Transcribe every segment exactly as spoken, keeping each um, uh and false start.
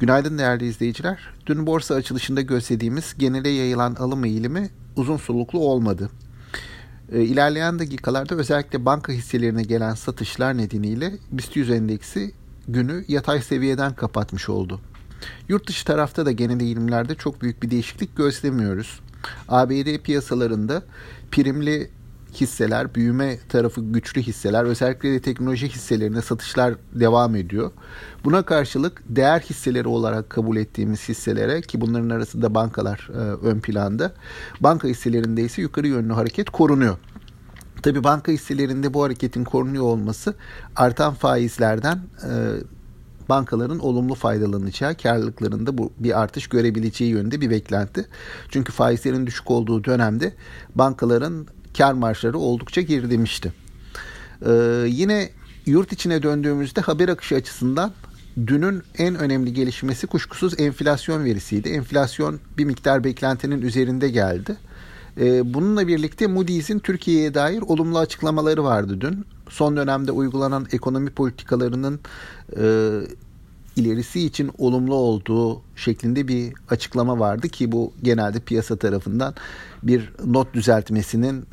Günaydın değerli izleyiciler. Dün borsa açılışında gözlediğimiz genele yayılan alım eğilimi uzun soluklu olmadı. İlerleyen dakikalarda özellikle banka hisselerine gelen satışlar nedeniyle BIST yüz endeksi günü yatay seviyeden kapatmış oldu. Yurt dışı tarafta da genel eğilimlerde çok büyük bir değişiklik gözlemiyoruz. A B D piyasalarında primli hisseler, büyüme tarafı güçlü hisseler, özellikle de teknoloji hisselerine satışlar devam ediyor. Buna karşılık değer hisseleri olarak kabul ettiğimiz hisselere, ki bunların arasında bankalar e, ön planda, banka hisselerinde ise yukarı yönlü hareket korunuyor. Tabii banka hisselerinde bu hareketin korunuyor olması artan faizlerden e, bankaların olumlu faydalanacağı, karlılıklarında bu bir artış görebileceği yönünde bir beklenti. Çünkü faizlerin düşük olduğu dönemde bankaların kar marjları oldukça gerilemişti. Ee, yine yurt içine döndüğümüzde haber akışı açısından dünün en önemli gelişmesi kuşkusuz enflasyon verisiydi. Enflasyon bir miktar beklentinin üzerinde geldi. Ee, bununla birlikte Moody's'in Türkiye'ye dair olumlu açıklamaları vardı dün. Son dönemde uygulanan ekonomi politikalarının e, ilerisi için olumlu olduğu şeklinde bir açıklama vardı ki bu genelde piyasa tarafından bir not düzeltmesinin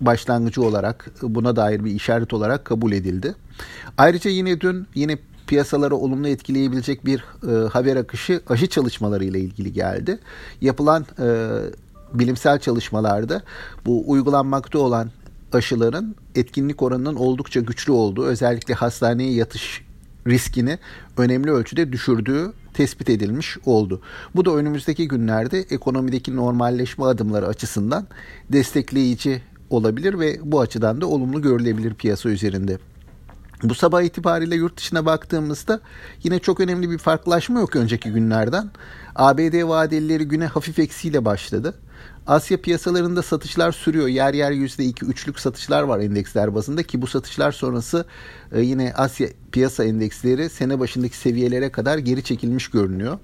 başlangıcı olarak, buna dair bir işaret olarak kabul edildi. Ayrıca yine dün yine piyasaları olumlu etkileyebilecek bir e, haber akışı aşı çalışmaları ile ilgili geldi. Yapılan e, bilimsel çalışmalarda bu uygulanmakta olan aşıların etkinlik oranının oldukça güçlü olduğu, özellikle hastaneye yatış riskini önemli ölçüde düşürdüğü tespit edilmiş oldu. Bu da önümüzdeki günlerde ekonomideki normalleşme adımları açısından destekleyici olabilir ve bu açıdan da olumlu görülebilir piyasa üzerinde. Bu sabah itibariyle yurt dışına baktığımızda yine çok önemli bir farklılaşma yok önceki günlerden. A B D vadelileri güne hafif eksiyle başladı. Asya piyasalarında satışlar sürüyor. Yer yer yüzde iki üçlük satışlar var endeksler bazında ki bu satışlar sonrası yine Asya piyasa endeksleri sene başındaki seviyelere kadar geri çekilmiş görünüyor.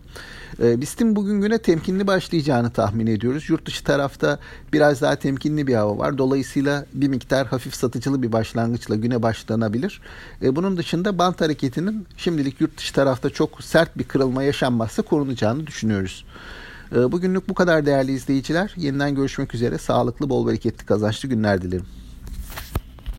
BIST'in bugün güne temkinli başlayacağını tahmin ediyoruz. Yurt dışı tarafta biraz daha temkinli bir hava var. Dolayısıyla bir miktar hafif satıcılı bir başlangıçla güne başlanabilir. Bunun dışında bant hareketinin şimdilik yurt dışı tarafta çok sert bir kırılma yaşanmazsa korunacağını düşünüyoruz. Bugünlük bu kadar değerli izleyiciler. Yeniden görüşmek üzere. Sağlıklı, bol bereketli, kazançlı günler dilerim.